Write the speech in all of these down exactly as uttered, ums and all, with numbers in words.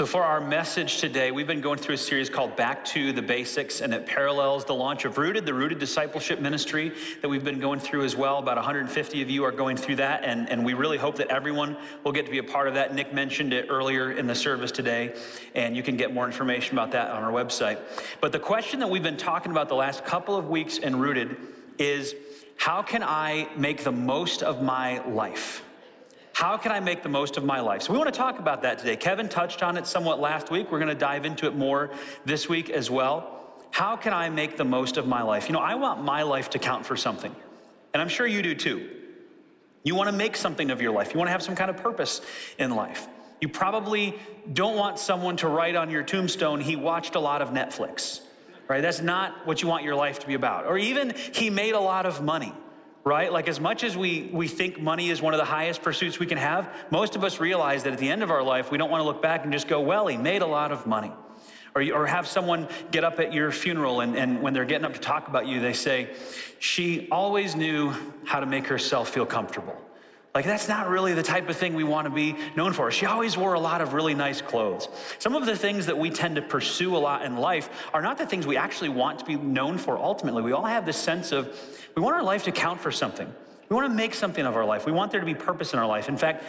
So for our message today, we've been going through a series called Back to the Basics, and it parallels the launch of Rooted, the Rooted Discipleship Ministry that we've been going through as well. About one hundred fifty of you are going through that, and, and we really hope that everyone will get to be a part of that. Nick mentioned it earlier in the service today, and you can get more information about that on our website. But the question that we've been talking about the last couple of weeks in Rooted is, how can I make the most of my life? How can I make the most of my life? So we want to talk about that today. Kevin touched on it somewhat last week. We're going to dive into it more this week as well. How can I make the most of my life? You know, I want my life to count for something, and I'm sure you do too. You want to make something of your life. You want to have some kind of purpose in life. You probably don't want someone to write on your tombstone, he watched a lot of Netflix, right? That's not what you want your life to be about. Or even, he made a lot of money. Right? Like, as much as we, we think money is one of the highest pursuits we can have, most of us realize that at the end of our life, we don't want to look back and just go, well, he made a lot of money. Or, or have someone get up at your funeral, and, and when they're getting up to talk about you, they say, she always knew how to make herself feel comfortable. Like, that's not really the type of thing we want to be known for. She always wore a lot of really nice clothes. Some of the things that we tend to pursue a lot in life are not the things we actually want to be known for ultimately. We all have this sense of, we want our life to count for something. We want to make something of our life. We want there to be purpose in our life. In fact,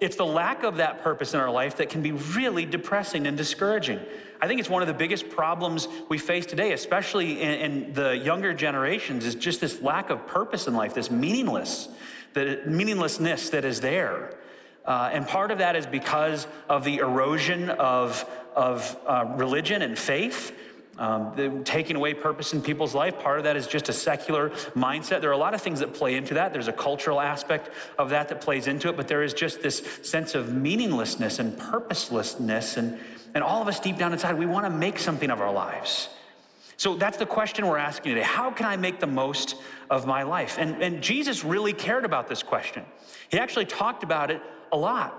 it's the lack of that purpose in our life that can be really depressing and discouraging. I think it's one of the biggest problems we face today, especially in, in the younger generations, is just this lack of purpose in life, this meaningless, the meaninglessness that is there. Uh, and part of that is because of the erosion of, of uh, religion and faith. Um, taking away purpose in people's life. Part of that is just a secular mindset. There are a lot of things that play into that. There's a cultural aspect of that that plays into it, but there is just this sense of meaninglessness and purposelessness, and, and all of us deep down inside, we want to make something of our lives. So that's the question we're asking today. How can I make the most of my life? And, and Jesus really cared about this question. He actually talked about it a lot.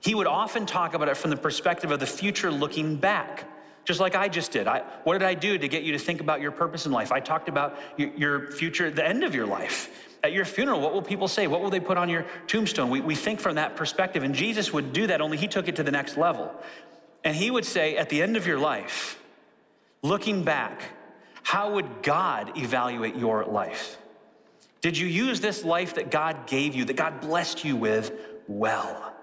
He would often talk about it from the perspective of the future looking back. Just like I just did. I, what did I do to get you to think about your purpose in life? I talked about your, your future, the end of your life. At your funeral, what will people say? What will they put on your tombstone? We, we think from that perspective, and Jesus would do that, only he took it to the next level. And he would say, at the end of your life, looking back, how would God evaluate your life? Did you use this life that God gave you, that God blessed you with, well?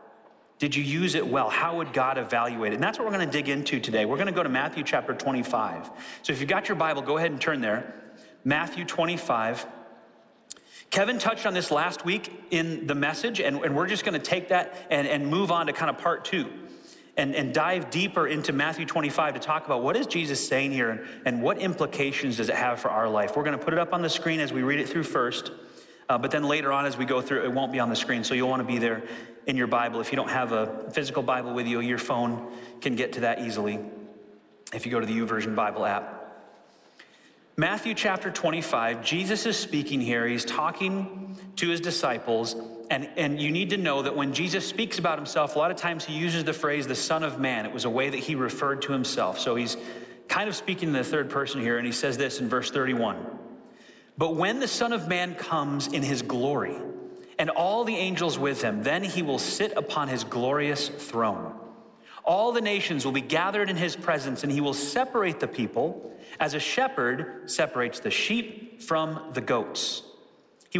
Did you use it well? How would God evaluate it? And that's what we're going to dig into today. We're going to go to Matthew chapter twenty-five. So if you've got your Bible, go ahead and turn there. Matthew twenty-five. Kevin touched on this last week in the message, and, and we're just going to take that and, and move on to kind of part two and, and dive deeper into Matthew twenty-five to talk about what is Jesus saying here, and, and what implications does it have for our life. We're going to put it up on the screen as we read it through first. Uh, but then later on as we go through, it won't be on the screen, so you'll want to be there in your Bible. If you don't have a physical Bible with you, your phone can get to that easily if you go to the YouVersion Bible app. Matthew chapter twenty-five, Jesus is speaking here. He's talking to his disciples, and, and you need to know that when Jesus speaks about himself, a lot of times he uses the phrase, the Son of Man. It was a way that he referred to himself. So he's kind of speaking in the third person here, and he says this in verse thirty-one. But when the Son of Man comes in his glory, and all the angels with him, then he will sit upon his glorious throne. All the nations will be gathered in his presence, and he will separate the people as a shepherd separates the sheep from the goats. He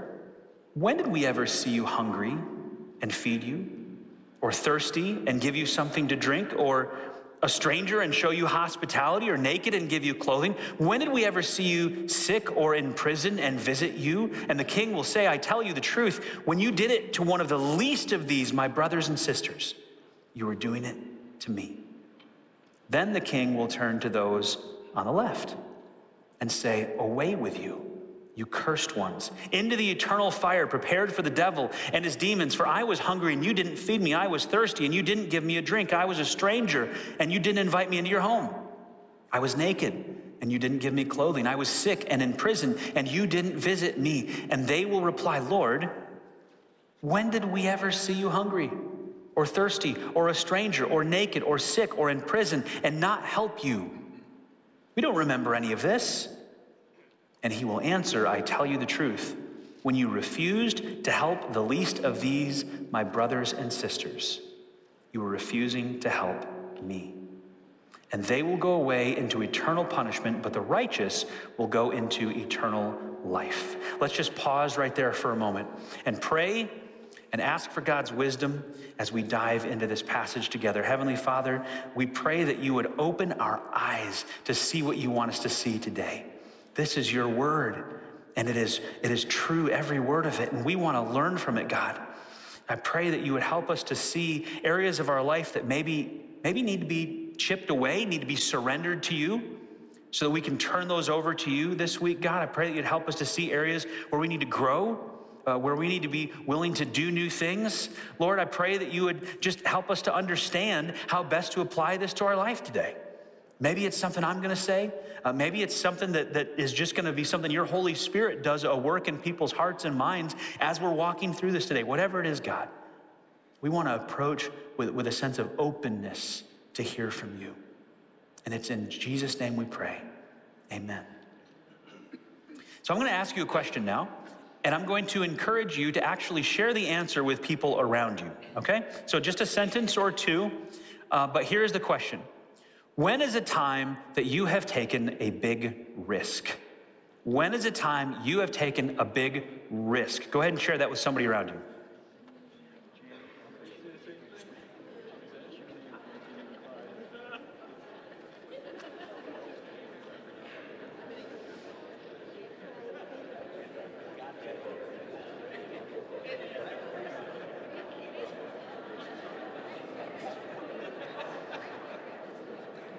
when did we ever see you hungry and feed you, or thirsty and give you something to drink, or a stranger and show you hospitality, or naked and give you clothing? When did we ever see you sick or in prison and visit you? And the king will say, I tell you the truth, when you did it to one of the least of these, my brothers and sisters, you were doing it to me. Then the king will turn to those on the left and say, away with you, you cursed ones, into the eternal fire prepared for the devil and his demons. For I was hungry, and you didn't feed me. I was thirsty, and you didn't give me a drink. I was a stranger, and you didn't invite me into your home. I was naked, and you didn't give me clothing. I was sick and in prison, and you didn't visit me. And they will reply, Lord, when did we ever see you hungry or thirsty or a stranger or naked or sick or in prison and not help you? We don't remember any of this. And he will answer, I tell you the truth. When you refused to help the least of these, my brothers and sisters, you were refusing to help me. And they will go away into eternal punishment, but the righteous will go into eternal life. Let's just pause right there for a moment and pray and ask for God's wisdom as we dive into this passage together. Heavenly Father, we pray that you would open our eyes to see what you want us to see today. This is your word, and it is, it is true, every word of it, and we want to learn from it, God. I pray that you would help us to see areas of our life that maybe, maybe need to be chipped away, need to be surrendered to you, so that we can turn those over to you this week, God. I pray that you'd help us to see areas where we need to grow, uh, where we need to be willing to do new things. Lord, I pray that you would just help us to understand how best to apply this to our life today. Maybe it's something I'm gonna say. Uh, maybe it's something that, that is just gonna be something your Holy Spirit does a work in people's hearts and minds as we're walking through this today. Whatever it is, God, we wanna approach with, with a sense of openness to hear from you. And it's in Jesus' name we pray, amen. So I'm gonna ask you a question now, and I'm going to encourage you to actually share the answer with people around you, okay? So just a sentence or two, uh, but here's the question. When is a time that you have taken a big risk? When is a time you have taken a big risk? Go ahead and share that with somebody around you.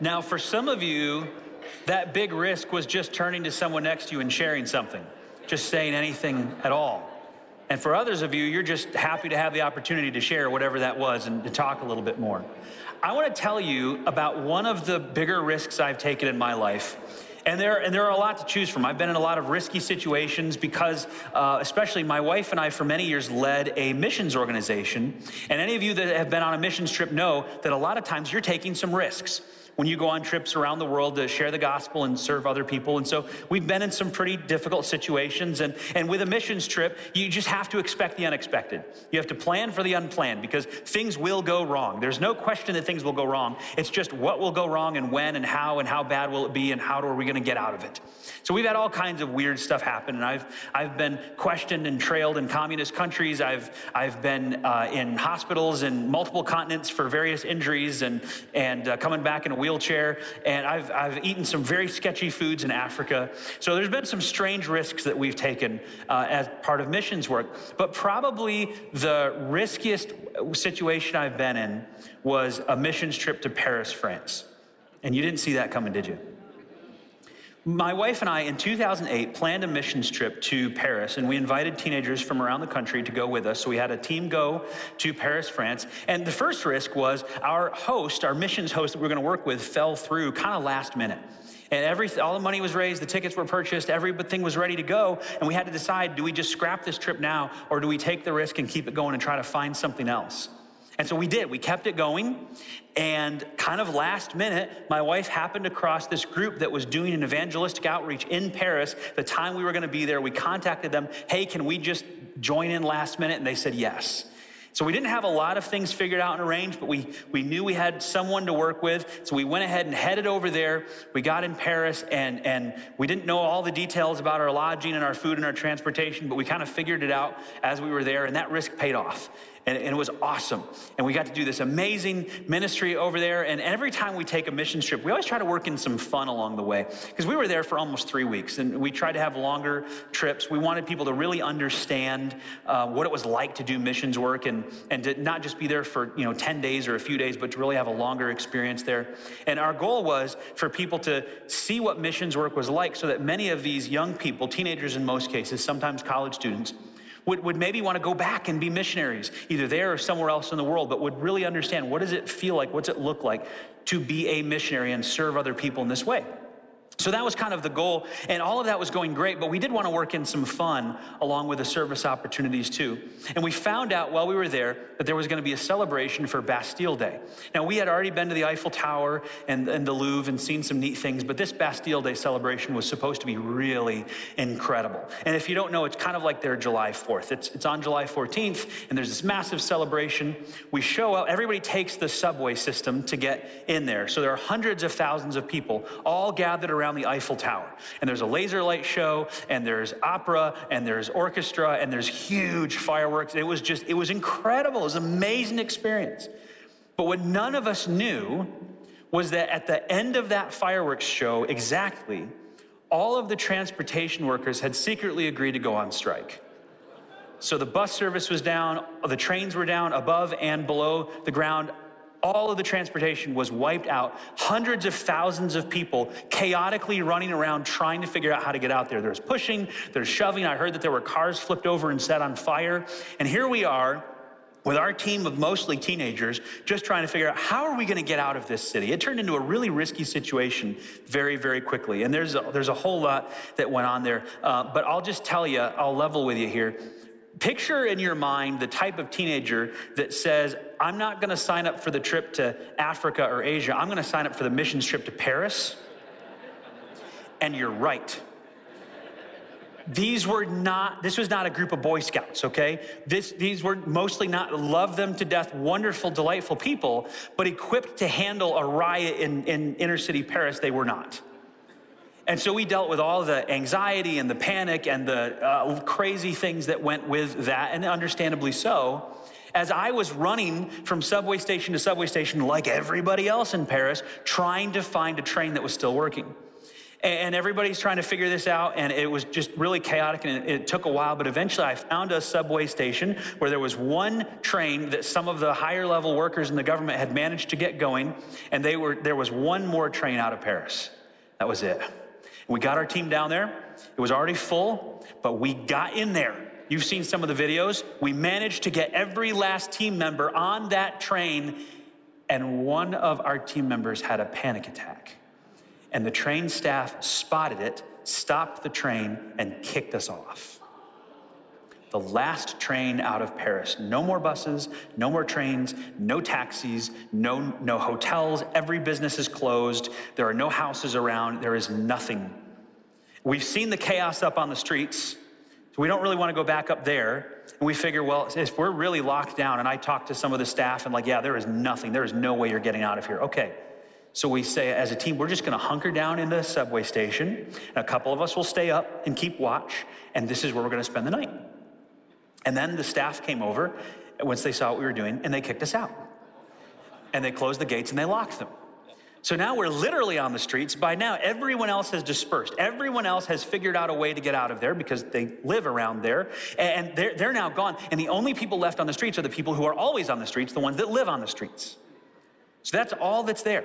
Now, for some of you, that big risk was just turning to someone next to you and sharing something, just saying anything at all. And for others of you, you're just happy to have the opportunity to share whatever that was and to talk a little bit more. I want to tell you about one of the bigger risks I've taken in my life. And there, and there are a lot to choose from. I've been in a lot of risky situations because, uh, especially my wife and I for many years led a missions organization. And any of you that have been on a missions trip know that a lot of times you're taking some risks when you go on trips around the world to share the gospel and serve other people. And so we've been in some pretty difficult situations. And, and with a missions trip, you just have to expect the unexpected. You have to plan for the unplanned because things will go wrong. There's no question that things will go wrong. It's just what will go wrong and when and how and how bad will it be and how are we going to get out of it. So we've had all kinds of weird stuff happen. And I've, I've been questioned and trailed in communist countries. I've, I've been uh, in hospitals in multiple continents for various injuries and, and uh, coming back in a wheelchair, and I've, I've eaten some very sketchy foods in Africa. So there's been some strange risks that we've taken uh, as part of missions work. But probably the riskiest situation I've been in was a missions trip to Paris, France. And you didn't see that coming, did you? My wife and I, in two thousand eight, planned a missions trip to Paris, and we invited teenagers from around the country to go with us. So we had a team go to Paris, France, and the first risk was our host, our missions host that we were going to work with, fell through kind of last minute. And every, all the money was raised, the tickets were purchased, everything was ready to go, and we had to decide, do we just scrap this trip now, or do we take the risk and keep it going and try to find something else? And so we did, we kept it going, and kind of last minute, my wife happened across this group that was doing an evangelistic outreach in Paris. The time we were gonna be there, we contacted them, hey, can we just join in last minute? And they said yes. So we didn't have a lot of things figured out and arranged, but we, we knew we had someone to work with, so we went ahead and headed over there. We got in Paris, and, and we didn't know all the details about our lodging and our food and our transportation, but we kind of figured it out as we were there, and that risk paid off. And, and it was awesome. And we got to do this amazing ministry over there. And every time we take a mission trip, we always try to work in some fun along the way, because we were there for almost three weeks. And we tried to have longer trips. We wanted people to really understand uh, what it was like to do missions work, and, and to not just be there for, you know, ten days or a few days, but to really have a longer experience there. And our goal was for people to see what missions work was like, so that many of these young people, teenagers in most cases, sometimes college students, Would, would maybe want to go back and be missionaries, either there or somewhere else in the world, but would really understand, what does it feel like, what's it look like to be a missionary and serve other people in this way? So that was kind of the goal, and all of that was going great, but we did want to work in some fun along with the service opportunities too. And we found out while we were there that there was going to be a celebration for Bastille Day. Now, we had already been to the Eiffel Tower and, and the Louvre and seen some neat things, but this Bastille Day celebration was supposed to be really incredible. And if you don't know, it's kind of like their July fourth. It's, it's on July fourteenth, and there's this massive celebration. We show up, everybody takes the subway system to get in there. So there are hundreds of thousands of people all gathered around the Eiffel Tower. And there's a laser light show, and there's opera, and there's orchestra, and there's huge fireworks. It was just, it was incredible. It was an amazing experience. But what none of us knew was that at the end of that fireworks show, exactly, all of the transportation workers had secretly agreed to go on strike. So the bus service was down, the trains were down above and below the ground. All of the transportation was wiped out. Hundreds of thousands of people chaotically running around trying to figure out how to get out there. There's pushing, there's shoving. I heard that there were cars flipped over and set on fire. And here we are with our team of mostly teenagers just trying to figure out, how are we going to get out of this city? It turned into a really risky situation very, very quickly. And there's a, there's a whole lot that went on there. Uh, but I'll just tell you, I'll level with you here. Picture in your mind the type of teenager that says, I'm not going to sign up for the trip to Africa or Asia. I'm going to sign up for the missions trip to Paris. And you're right. These were not, this was not a group of Boy Scouts, okay? This, these were mostly not, love them to death, wonderful, delightful people, but equipped to handle a riot in, in inner city Paris, they were not. And so we dealt with all the anxiety and the panic and the uh, crazy things that went with that, and understandably so. As I was running from subway station to subway station, like everybody else in Paris, trying to find a train that was still working. And everybody's trying to figure this out, and it was just really chaotic, and it, it took a while, but eventually I found a subway station where there was one train that some of the higher level workers in the government had managed to get going, and they were, there was one more train out of Paris. That was it. We got our team down there. It was already full, but we got in there. You've seen some of the videos. We managed to get every last team member on that train, and one of our team members had a panic attack. And the train staff spotted it, stopped the train, and kicked us off. The last train out of Paris. No more buses, no more trains, no taxis, no, no hotels. Every business is closed. There are no houses around. There is nothing. We've seen the chaos up on the streets, so we don't really want to go back up there. And we figure, well, if we're really locked down, and I talked to some of the staff and like, yeah, there is nothing. There is no way you're getting out of here. Okay. So we say, as a team, we're just going to hunker down in the subway station, and a couple of us will stay up and keep watch, and this is where we're going to spend the night. And then the staff came over once they saw what we were doing, and they kicked us out. And they closed the gates, and they locked them. So now we're literally on the streets. By now, everyone else has dispersed. Everyone else has figured out a way to get out of there because they live around there. And they're, they're now gone. And the only people left on the streets are the people who are always on the streets, the ones that live on the streets. So that's all that's there.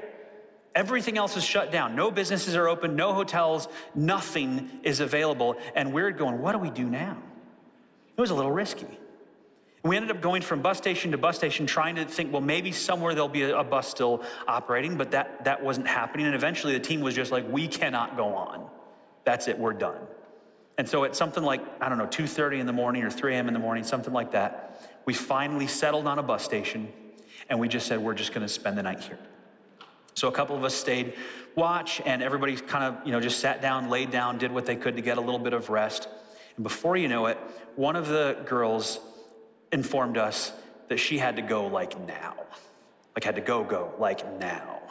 Everything else is shut down. No businesses are open, no hotels, nothing is available. And we're going, what do we do now? It was a little risky. We ended up going from bus station to bus station trying to think, well, maybe somewhere there'll be a, a bus still operating, but that, that wasn't happening. And eventually the team was just like, we cannot go on. That's it, we're done. And so at something like, I don't know, two thirty in the morning or three a.m. in the morning, something like that, we finally settled on a bus station, and we just said, we're just gonna spend the night here. So a couple of us stayed watch, and everybody kind of, you know, just sat down, laid down, did what they could to get a little bit of rest. And before you know it, one of the girls informed us that she had to go like now. Like had to go, go, like now.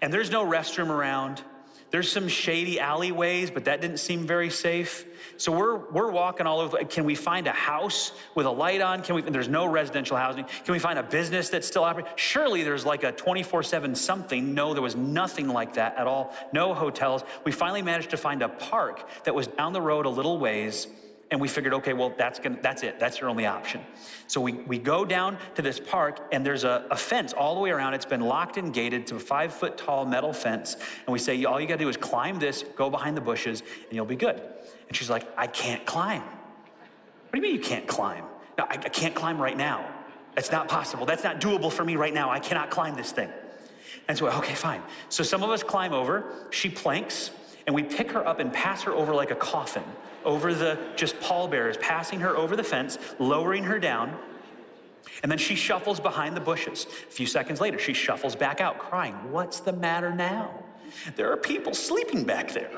And there's no restroom around. There's some shady alleyways, but that didn't seem very safe. So we're we're walking all over. Can we find a house with a light on? Can we? There's no residential housing. Can we find a business that's still operating? Surely there's like a twenty-four seven something. No, there was nothing like that at all. No hotels. We finally managed to find a park that was down the road a little ways, and we figured, okay, well, that's gonna, that's it. That's your only option. So we, we go down to this park, and there's a, a fence all the way around. It's been locked and gated to a five-foot-tall metal fence. And we say, all you gotta do is climb this, go behind the bushes, and you'll be good. And she's like, I can't climb. What do you mean you can't climb? No, I, I can't climb right now. That's not possible. That's not doable for me right now. I cannot climb this thing. And so, okay, fine. So some of us climb over. She planks, and we pick her up and pass her over like a coffin, over the just pallbearers, passing her over the fence, lowering her down, and then she shuffles behind the bushes. A few seconds later, she shuffles back out crying, what's the matter now? There are people sleeping back there.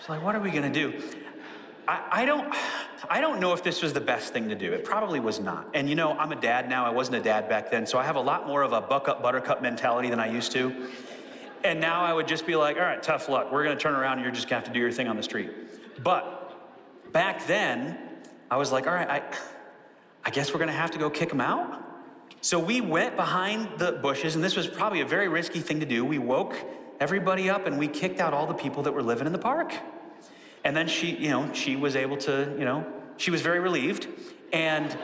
She's like, what are we gonna do? I, I don't I don't know if this was the best thing to do. It probably was not. And you know, I'm a dad now. I wasn't a dad back then, so I have a lot more of a buck up, buttercup mentality than I used to. And now I would just be like, all right, tough luck. We're gonna turn around and you're just gonna have to do your thing on the street. But back then, I was like, all right, I, I guess we're gonna have to go kick them out. So we went behind the bushes, and this was probably a very risky thing to do. We woke everybody up and we kicked out all the people that were living in the park. And then she, you know, she was able to, you know, she was very relieved. And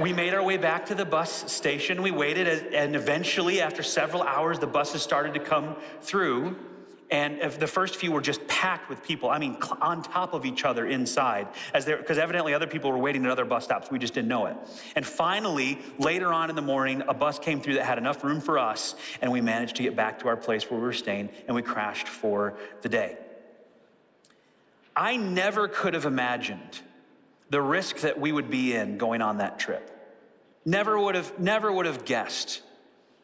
we made our way back to the bus station. We waited, and eventually, after several hours, the buses started to come through. And the first few were just packed with people. I mean, on top of each other inside, as they, because evidently other people were waiting at other bus stops. We just didn't know it. And finally, later on in the morning, a bus came through that had enough room for us, and we managed to get back to our place where we were staying, and we crashed for the day. I never could have imagined the risk that we would be in going on that trip. Never would have, never would have guessed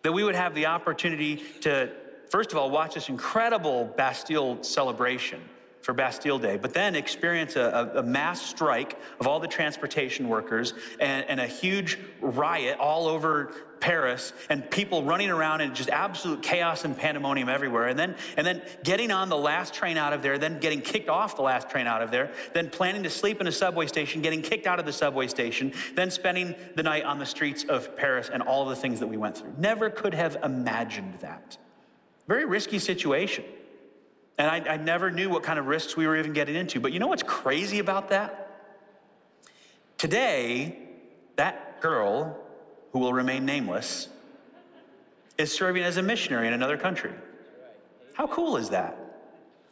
that we would have the opportunity to, first of all, watch this incredible Bastille celebration for Bastille Day, but then experience a, a, a mass strike of all the transportation workers and, and a huge riot all over Paris, and people running around in just absolute chaos and pandemonium everywhere, and then and then getting on the last train out of there, then getting kicked off the last train out of there, then planning to sleep in a subway station, getting kicked out of the subway station, then spending the night on the streets of Paris, and all the things that we went through. Never could have imagined that. Very risky situation. And I, I never knew what kind of risks we were even getting into. But you know what's crazy about that? Today, that girl, who will remain nameless, is serving as a missionary in another country. How cool is that?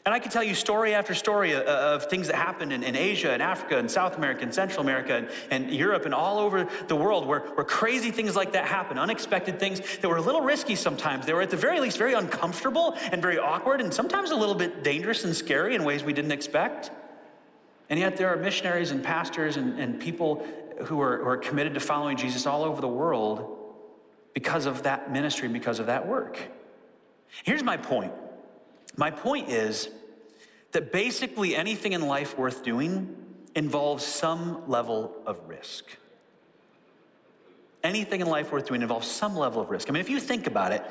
And I could tell you story after story of, of things that happened in, in Asia and Africa and South America and Central America and, and Europe and all over the world where, where crazy things like that happen, unexpected things that were a little risky sometimes. They were at the very least very uncomfortable and very awkward and sometimes a little bit dangerous and scary in ways we didn't expect. And yet there are missionaries and pastors and, and people Who are, who are committed to following Jesus all over the world because of that ministry, because of that work. Here's my point. My point is that basically anything in life worth doing involves some level of risk. Anything in life worth doing involves some level of risk. I mean, if you think about it,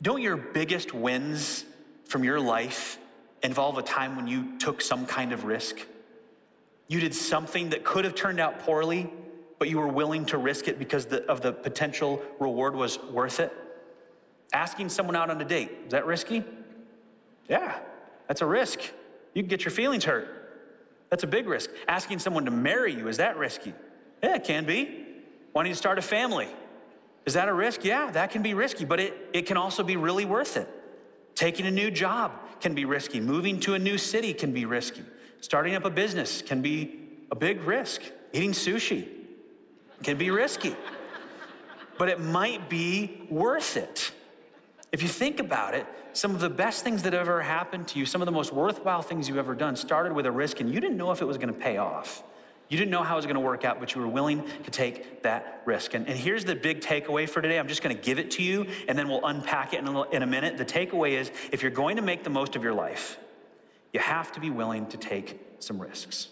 don't your biggest wins from your life involve a time when you took some kind of risk? You did something that could have turned out poorly, but you were willing to risk it because the, of the potential reward was worth it. Asking someone out on a date, is that risky? Yeah, that's a risk. You can get your feelings hurt. That's a big risk. Asking someone to marry you, is that risky? Yeah, it can be. Wanting to start a family, is that a risk? Yeah, that can be risky, but it, it can also be really worth it. Taking a new job can be risky. Moving to a new city can be risky. Starting up a business can be a big risk. Eating sushi can be risky, but it might be worth it. If you think about it, some of the best things that ever happened to you, some of the most worthwhile things you've ever done started with a risk, and you didn't know if it was gonna pay off. You didn't know how it was gonna work out, but you were willing to take that risk. And, and here's the big takeaway for today. I'm just gonna give it to you, and then we'll unpack it in a, in a minute. The takeaway is, if you're going to make the most of your life, you have to be willing to take some risks.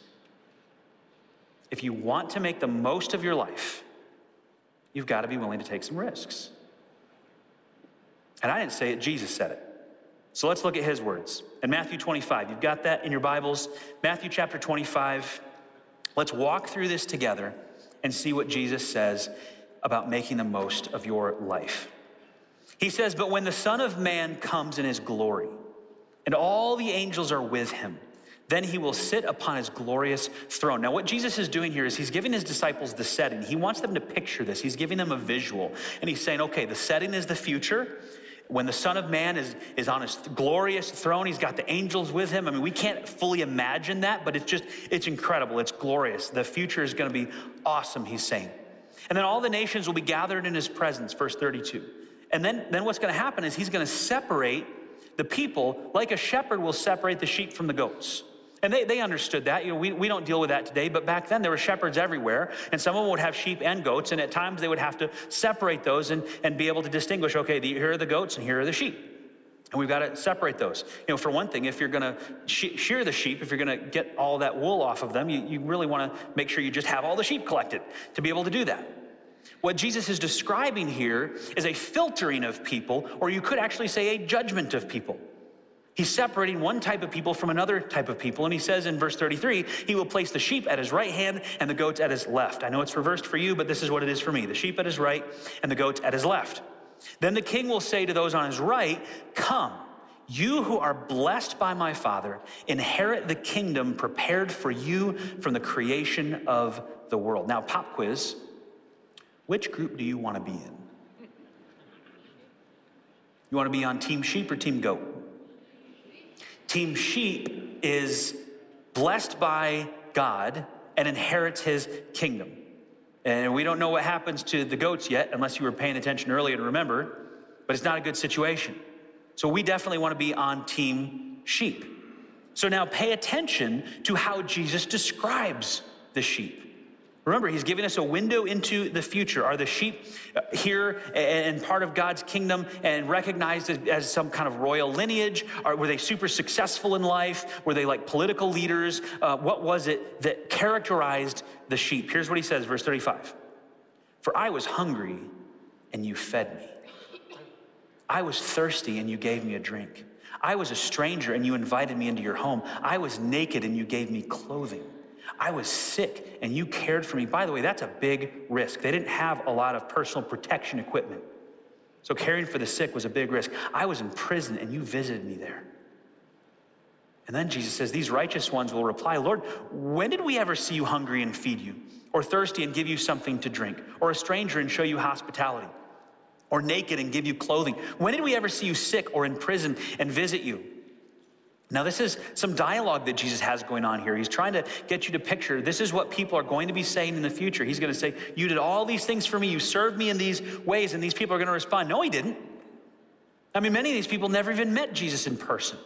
If you want to make the most of your life, you've got to be willing to take some risks. And I didn't say it, Jesus said it. So let's look at his words. In Matthew twenty-five, you've got that in your Bibles. Matthew chapter twenty-five, let's walk through this together and see what Jesus says about making the most of your life. He says, "But when the Son of Man comes in his glory, and all the angels are with him, then he will sit upon his glorious throne." Now, what Jesus is doing here is he's giving his disciples the setting. He wants them to picture this. He's giving them a visual. And he's saying, okay, the setting is the future. When the Son of Man is, is on his glorious throne, he's got the angels with him. I mean, we can't fully imagine that, but it's just, it's incredible. It's glorious. The future is going to be awesome, he's saying. And then all the nations will be gathered in his presence, verse thirty-two. And then, then what's going to happen is he's going to separate the people like a shepherd will separate the sheep from the goats. And they, they understood that. You know, we, we don't deal with that today, but back then there were shepherds everywhere, and some of them would have sheep and goats, and at times they would have to separate those and, and be able to distinguish, okay, the, here are the goats and here are the sheep. And we've got to separate those. You know, for one thing, if you're going to she- shear the sheep, if you're going to get all that wool off of them, you, you really want to make sure you just have all the sheep collected to be able to do that. What Jesus is describing here is a filtering of people, or you could actually say a judgment of people. He's separating one type of people from another type of people. And he says in verse thirty-three, he will place the sheep at his right hand and the goats at his left. I know it's reversed for you, but this is what it is for me. The sheep at his right and the goats at his left. Then the king will say to those on his right, "Come, you who are blessed by my Father, inherit the kingdom prepared for you from the creation of the world." Now, pop quiz, which group do you want to be in? You want to be on team sheep or team goat? Team sheep is blessed by God and inherits his kingdom. And we don't know what happens to the goats yet, unless you were paying attention earlier to remember, but it's not a good situation. So we definitely want to be on team sheep. So now pay attention to how Jesus describes the sheep. Remember, he's giving us a window into the future. Are the sheep here and part of God's kingdom and recognized as some kind of royal lineage? Are, were they super successful in life? Were they like political leaders? Uh, what was it that characterized the sheep? Here's what he says, verse thirty-five. "For I was hungry and you fed me. I was thirsty and you gave me a drink. I was a stranger and you invited me into your home. I was naked and you gave me clothing. I was sick and you cared for me." By the way, that's a big risk. They didn't have a lot of personal protection equipment. So caring for the sick was a big risk. "I was in prison and you visited me there." And then Jesus says, "These righteous ones will reply, 'Lord, when did we ever see you hungry and feed you, or thirsty and give you something to drink, or a stranger and show you hospitality, or naked and give you clothing? When did we ever see you sick or in prison and visit you?'" Now, this is some dialogue that Jesus has going on here. He's trying to get you to picture, this is what people are going to be saying in the future. He's going to say, "You did all these things for me. You served me in these ways." And these people are going to respond, "No, he didn't." I mean, many of these people never even met Jesus in person.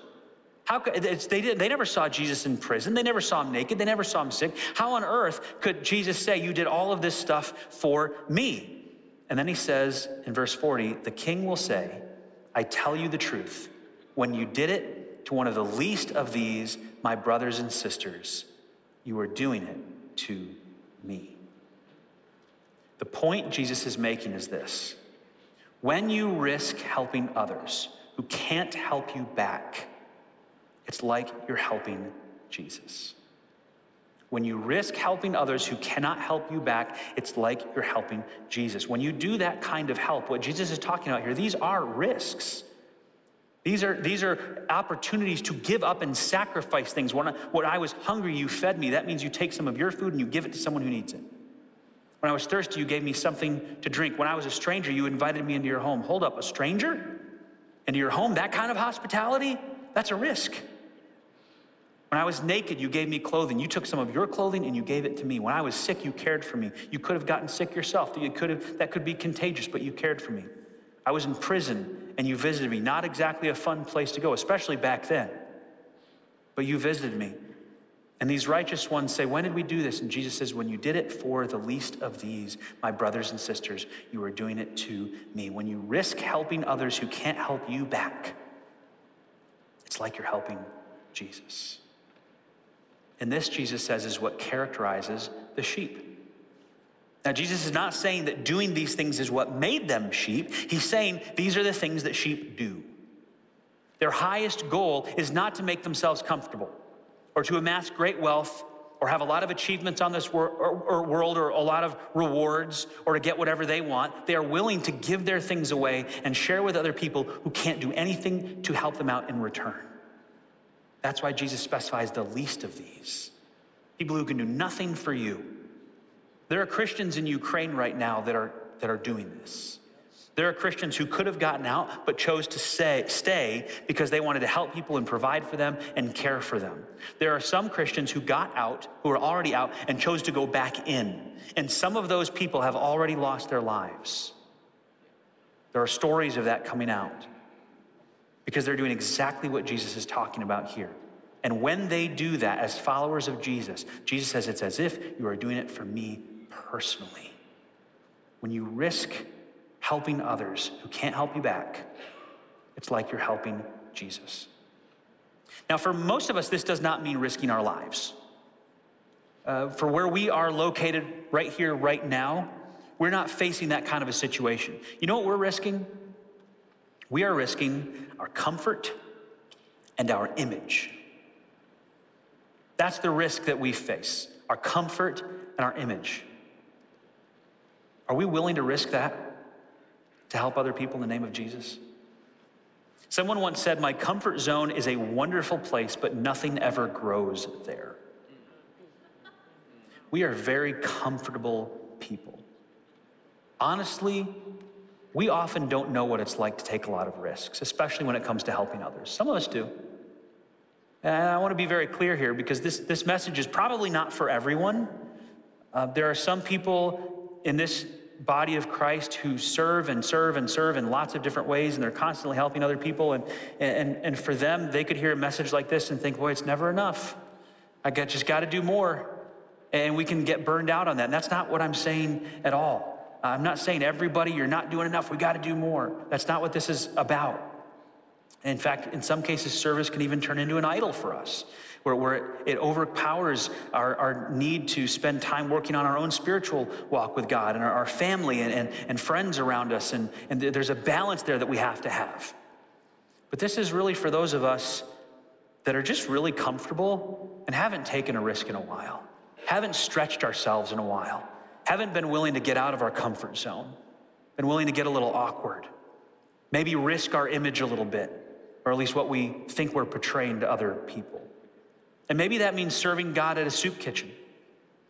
How could, it's, they, did, they never saw Jesus in prison. They never saw him naked. They never saw him sick. How on earth could Jesus say, "You did all of this stuff for me"? And then he says in verse forty, "The king will say, 'I tell you the truth. When you did it to one of the least of these, my brothers and sisters, you are doing it to me.'" The point Jesus is making is this: when you risk helping others who can't help you back, it's like you're helping Jesus. When you risk helping others who cannot help you back, it's like you're helping Jesus. When you do that kind of help, what Jesus is talking about here, these are risks. These are, these are opportunities to give up and sacrifice things. When I, when I was hungry, you fed me. That means you take some of your food and you give it to someone who needs it. When I was thirsty, you gave me something to drink. When I was a stranger, you invited me into your home. Hold up, a stranger into your home? That kind of hospitality? That's a risk. When I was naked, you gave me clothing. You took some of your clothing and you gave it to me. When I was sick, you cared for me. You could have gotten sick yourself. You could have, that could be contagious, but you cared for me. I was in prison and you visited me. Not exactly a fun place to go, especially back then, but you visited me. And these righteous ones say, "When did we do this?" And Jesus says, "When you did it for the least of these, my brothers and sisters, you are doing it to me." When you risk helping others who can't help you back, it's like you're helping Jesus. And this, Jesus says, is what characterizes the sheep. Now, Jesus is not saying that doing these things is what made them sheep. He's saying these are the things that sheep do. Their highest goal is not to make themselves comfortable or to amass great wealth or have a lot of achievements on this wor- or, or world or a lot of rewards or to get whatever they want. They are willing to give their things away and share with other people who can't do anything to help them out in return. That's why Jesus specifies the least of these, people who can do nothing for you. There are Christians in Ukraine right now that are, that are doing this. There are Christians who could have gotten out but chose to say, stay because they wanted to help people and provide for them and care for them. There are some Christians who got out, who are already out, and chose to go back in. And some of those people have already lost their lives. There are stories of that coming out because they're doing exactly what Jesus is talking about here. And when they do that as followers of Jesus, Jesus says it's as if you are doing it for me personally. When you risk helping others who can't help you back, it's like you're helping Jesus. Now, for most of us, this does not mean risking our lives. Uh, for where we are located right here, right now, we're not facing that kind of a situation. You know what we're risking? We are risking our comfort and our image. That's the risk that we face, our comfort and our image. Are we willing to risk that to help other people in the name of Jesus? Someone once said, "My comfort zone is a wonderful place, but nothing ever grows there." We are very comfortable people. Honestly, we often don't know what it's like to take a lot of risks, especially when it comes to helping others. Some of us do. And I want to be very clear here because this, this message is probably not for everyone. Uh, there are some people in this body of Christ who serve and serve and serve in lots of different ways, and they're constantly helping other people. And and and for them, they could hear a message like this and think, boy, it's never enough. I got, just got to do more. And we can get burned out on that. And that's not what I'm saying at all. I'm not saying everybody, you're not doing enough. We got to do more. That's not what this is about. In fact, in some cases, service can even turn into an idol for us, where, where it overpowers our, our need to spend time working on our own spiritual walk with God and our, our family and, and, and friends around us. And, and there's a balance there that we have to have. But this is really for those of us that are just really comfortable and haven't taken a risk in a while, haven't stretched ourselves in a while, haven't been willing to get out of our comfort zone, been willing to get a little awkward, maybe risk our image a little bit, or at least what we think we're portraying to other people. And maybe that means serving God at a soup kitchen,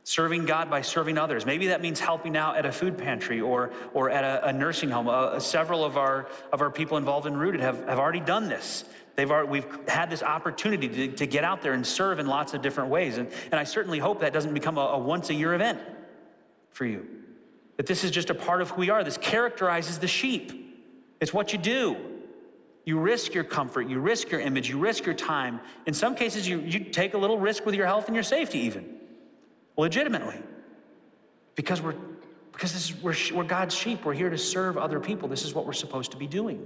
serving God by serving others. Maybe that means helping out at a food pantry or or at a, a nursing home. Uh, several of our of our people involved in Rooted have, have already done this. They've already, we've had this opportunity to, to get out there and serve in lots of different ways. And, and I certainly hope that doesn't become a, a once-a-year event for you, that this is just a part of who we are. This characterizes the sheep. It's what you do. You risk your comfort, you risk your image, you risk your time. In some cases, you, you take a little risk with your health and your safety even, legitimately, because we're because this is, we're, we're God's sheep. We're here to serve other people. This is what we're supposed to be doing.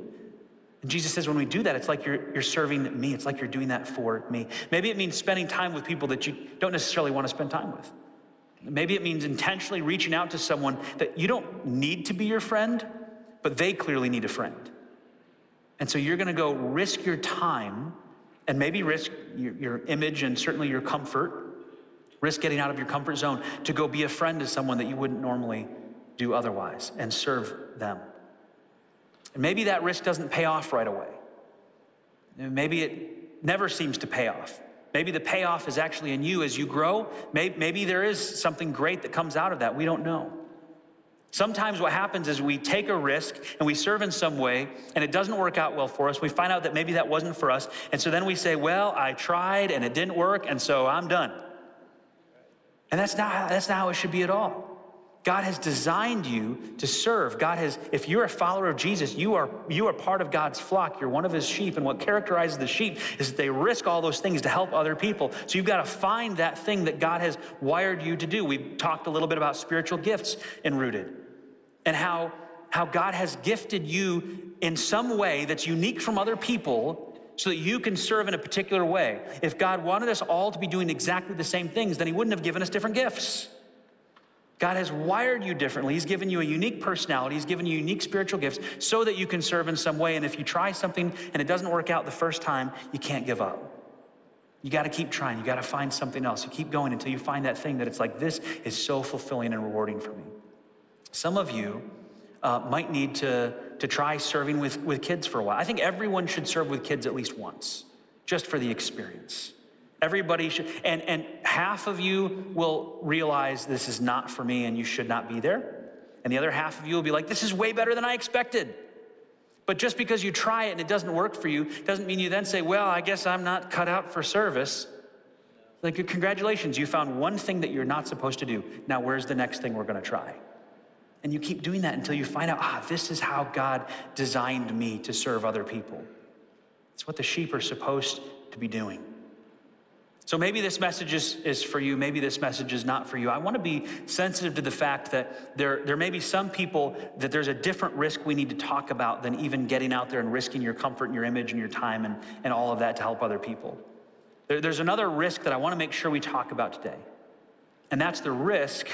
And Jesus says when we do that, it's like you're, you're serving me. It's like you're doing that for me. Maybe it means spending time with people that you don't necessarily want to spend time with. Maybe it means intentionally reaching out to someone that you don't need to be your friend, but they clearly need a friend. And so you're gonna go risk your time and maybe risk your, your image and certainly your comfort, risk getting out of your comfort zone to go be a friend to someone that you wouldn't normally do otherwise and serve them. And maybe that risk doesn't pay off right away. Maybe it never seems to pay off. Maybe the payoff is actually in you as you grow. Maybe, maybe there is something great that comes out of that. We don't know. Sometimes what happens is we take a risk and we serve in some way and it doesn't work out well for us. We find out that maybe that wasn't for us. And so then we say, well, I tried and it didn't work and so I'm done. And that's not how, that's not how it should be at all. God has designed you to serve. God has, if you're a follower of Jesus, you are, you are part of God's flock. You're one of his sheep. And what characterizes the sheep is that they risk all those things to help other people. So you've got to find that thing that God has wired you to do. We've talked a little bit about spiritual gifts in Rooted and how, how God has gifted you in some way that's unique from other people so that you can serve in a particular way. If God wanted us all to be doing exactly the same things, then he wouldn't have given us different gifts. God has wired you differently. He's given you a unique personality. He's given you unique spiritual gifts so that you can serve in some way. And if you try something and it doesn't work out the first time, you can't give up. You got to keep trying. You got to find something else. You keep going until you find that thing that it's like, this is so fulfilling and rewarding for me. Some of you uh, might need to, to try serving with, with kids for a while. I think everyone should serve with kids at least once, just for the experience. Everybody should, and, and half of you will realize this is not for me and you should not be there. And the other half of you will be like, this is way better than I expected. But just because you try it and it doesn't work for you, doesn't mean you then say, well, I guess I'm not cut out for service. Like, congratulations, you found one thing that you're not supposed to do. Now, where's the next thing we're gonna try? And you keep doing that until you find out, ah, this is how God designed me to serve other people. It's what the sheep are supposed to be doing. So maybe this message is, is for you. Maybe this message is not for you. I want to be sensitive to the fact that there, there may be some people that there's a different risk we need to talk about than even getting out there and risking your comfort and your image and your time and, and all of that to help other people. There, there's another risk that I want to make sure we talk about today. And that's the risk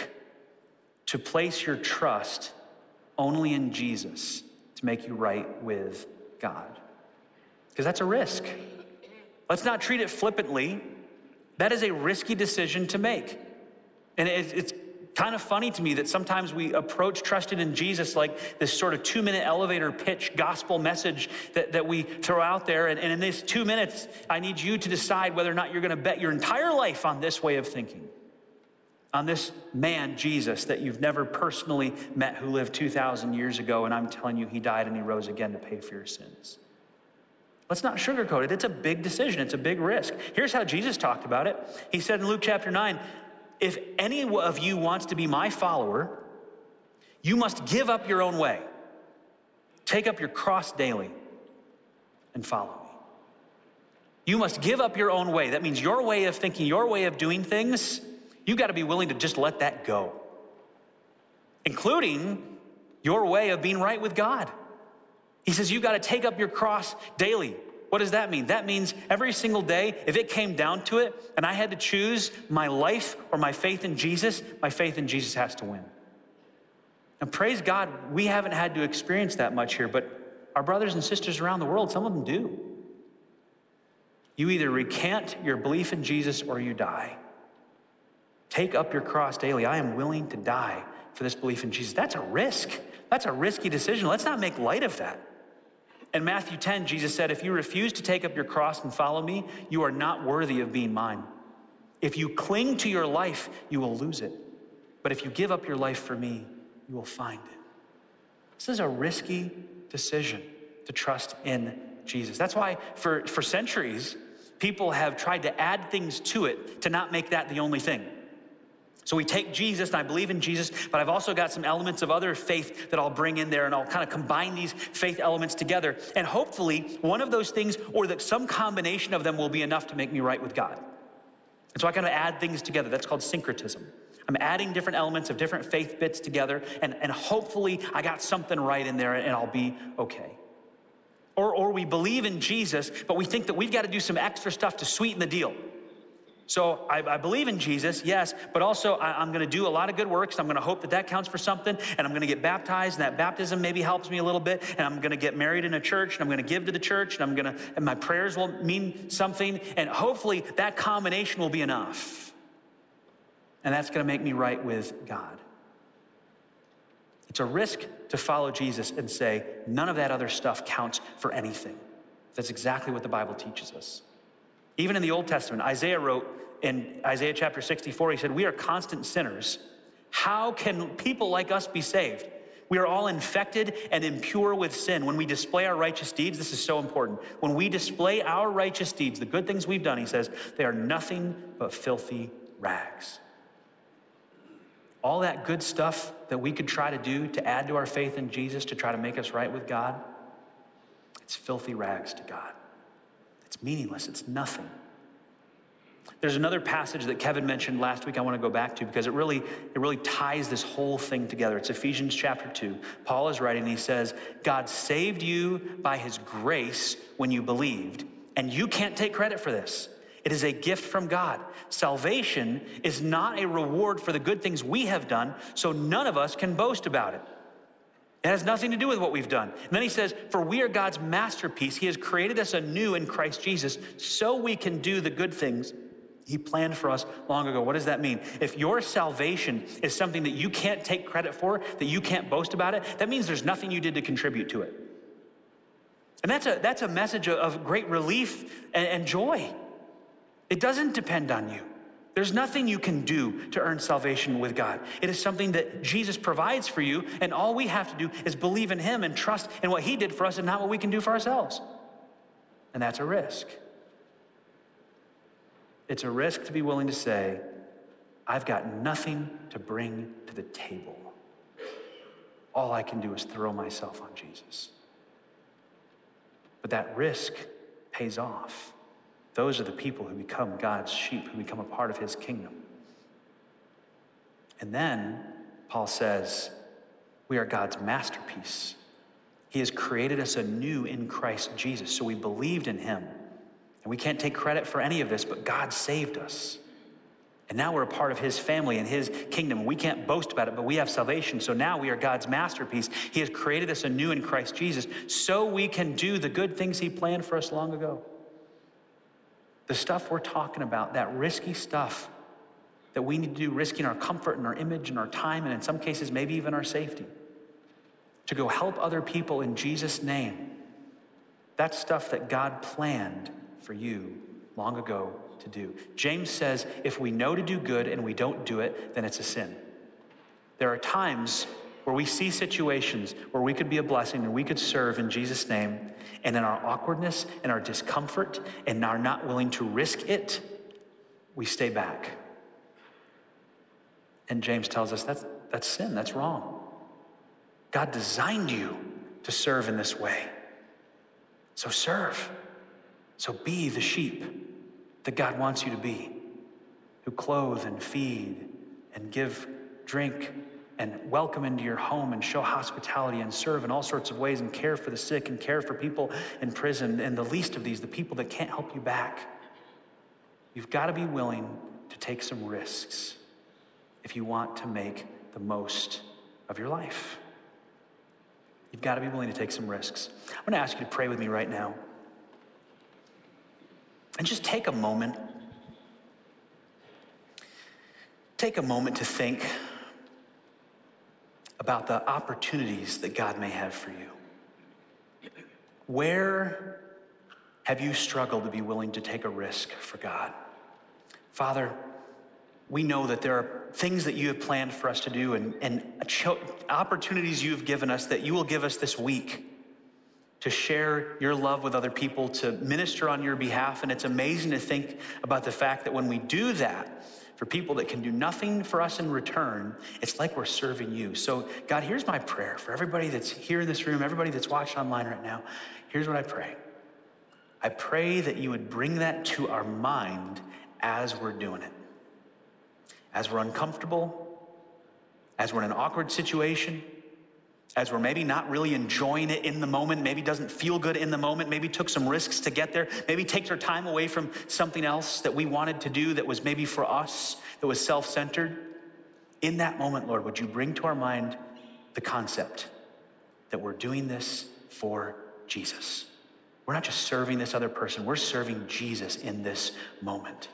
to place your trust only in Jesus to make you right with God. Because that's a risk. Let's not treat it flippantly. That is a risky decision to make. And it, it's kind of funny to me that sometimes we approach trusting in Jesus like this sort of two-minute elevator pitch gospel message that, that we throw out there. And, and in these two minutes, I need you to decide whether or not you're going to bet your entire life on this way of thinking, on this man, Jesus, that you've never personally met, who lived two thousand years ago. And I'm telling you, he died and he rose again to pay for your sins. Let's not sugarcoat it. It's a big decision. It's a big risk. Here's how Jesus talked about it. He said in Luke chapter nine, if any of you wants to be my follower, you must give up your own way. Take up your cross daily and follow me. You must give up your own way. That means your way of thinking, your way of doing things. You got to be willing to just let that go, including your way of being right with God. He says, you got to take up your cross daily. What does that mean? That means every single day, if it came down to it and I had to choose my life or my faith in Jesus, my faith in Jesus has to win. And praise God, we haven't had to experience that much here, but our brothers and sisters around the world, some of them do. You either recant your belief in Jesus or you die. Take up your cross daily. I am willing to die for this belief in Jesus. That's a risk. That's a risky decision. Let's not make light of that. In Matthew ten, Jesus said, if you refuse to take up your cross and follow me, you are not worthy of being mine. If you cling to your life, you will lose it. But if you give up your life for me, you will find it. This is a risky decision to trust in Jesus. That's why for, for centuries, people have tried to add things to it to not make that the only thing. So we take Jesus, and I believe in Jesus, but I've also got some elements of other faith that I'll bring in there, and I'll kind of combine these faith elements together. And hopefully one of those things, or that some combination of them, will be enough to make me right with God. And so I kind of add things together. That's called syncretism. I'm adding different elements of different faith bits together, and, and hopefully I got something right in there, and I'll be okay. Or, or we believe in Jesus, but we think that we've got to do some extra stuff to sweeten the deal. So I, I believe in Jesus, yes, but also I, I'm gonna do a lot of good works. I'm gonna hope that that counts for something, and I'm gonna get baptized, and that baptism maybe helps me a little bit, and I'm gonna get married in a church, and I'm gonna give to the church, and I'm gonna, and my prayers will mean something, and hopefully that combination will be enough. And that's gonna make me right with God. It's a risk to follow Jesus and say, none of that other stuff counts for anything. That's exactly what the Bible teaches us. Even in the Old Testament, Isaiah wrote in Isaiah chapter sixty-four, he said, we are constant sinners. How can people like us be saved? We are all infected and impure with sin. When we display our righteous deeds, this is so important. When we display our righteous deeds, the good things we've done, he says, they are nothing but filthy rags. All that good stuff that we could try to do to add to our faith in Jesus, to try to make us right with God, it's filthy rags to God. It's meaningless. It's nothing. There's another passage that Kevin mentioned last week I want to go back to because it really, it really ties this whole thing together. It's Ephesians chapter two. Paul is writing and he says, God saved you by his grace when you believed, and you can't take credit for this. It is a gift from God. Salvation is not a reward for the good things we have done, so none of us can boast about it. It has nothing to do with what we've done. And then he says, for we are God's masterpiece. He has created us anew in Christ Jesus so we can do the good things He planned for us long ago. What does that mean? If your salvation is something that you can't take credit for, that you can't boast about it, that means there's nothing you did to contribute to it. And that's a, that's a message of great relief and, and joy. It doesn't depend on you. There's nothing you can do to earn salvation with God. It is something that Jesus provides for you, and all we have to do is believe in Him and trust in what He did for us and not what we can do for ourselves. And that's a risk. It's a risk to be willing to say, I've got nothing to bring to the table. All I can do is throw myself on Jesus. But that risk pays off. Those are the people who become God's sheep, who become a part of His kingdom. And then Paul says, we are God's masterpiece. He has created us anew in Christ Jesus, so we believed in Him. And we can't take credit for any of this, but God saved us. And now we're a part of His family and His kingdom. We can't boast about it, but we have salvation. So now we are God's masterpiece. He has created us anew in Christ Jesus so we can do the good things He planned for us long ago. The stuff we're talking about, that risky stuff that we need to do, risking our comfort and our image and our time, and in some cases, maybe even our safety, to go help other people in Jesus' name. That's stuff that God planned for you long ago to do. James says, if we know to do good and we don't do it, then it's a sin. There are times where we see situations where we could be a blessing and we could serve in Jesus' name, and in our awkwardness and our discomfort and our not willing to risk it, we stay back. And James tells us that's, that's sin, that's wrong. God designed you to serve in this way. So serve. So be the sheep that God wants you to be, who clothe and feed and give drink and welcome into your home and show hospitality and serve in all sorts of ways and care for the sick and care for people in prison, and the least of these, the people that can't help you back. You've got to be willing to take some risks if you want to make the most of your life. You've got to be willing to take some risks. I'm going to ask you to pray with me right now. And just take a moment. Take a moment to think about the opportunities that God may have for you. Where have you struggled to be willing to take a risk for God? Father, we know that there are things that you have planned for us to do and, and opportunities you've given us that you will give us this week to share your love with other people, to minister on your behalf. And it's amazing to think about the fact that when we do that for people that can do nothing for us in return, it's like we're serving you. So God, here's my prayer for everybody that's here in this room, everybody that's watching online right now. Here's what I pray. I pray that you would bring that to our mind as we're doing it. As we're uncomfortable, as we're in an awkward situation, as we're maybe not really enjoying it in the moment, maybe doesn't feel good in the moment, maybe took some risks to get there, maybe takes our time away from something else that we wanted to do that was maybe for us, that was self-centered. In that moment, Lord, would you bring to our mind the concept that we're doing this for Jesus? We're not just serving this other person, we're serving Jesus in this moment.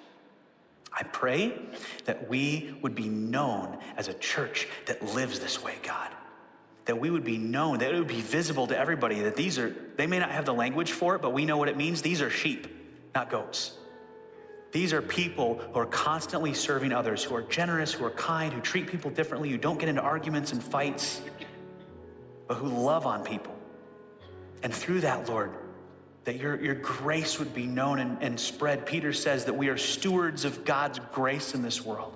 I pray that we would be known as a church that lives this way, God. That we would be known, that it would be visible to everybody, that these are, they may not have the language for it, but we know what it means. These are sheep, not goats. These are people who are constantly serving others, who are generous, who are kind, who treat people differently, who don't get into arguments and fights, but who love on people. And through that, Lord, that your, your grace would be known and, and spread. Peter says that we are stewards of God's grace in this world.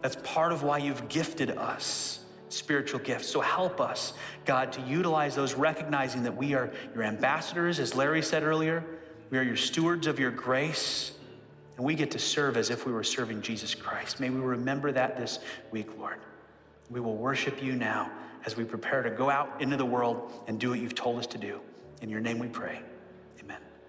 That's part of why you've gifted us spiritual gifts. So help us, God, to utilize those, recognizing that we are your ambassadors, as Larry said earlier. We are your stewards of your grace, and we get to serve as if we were serving Jesus Christ. May we remember that this week, Lord. We will worship you now as we prepare to go out into the world and do what you've told us to do. In your name we pray. Amen.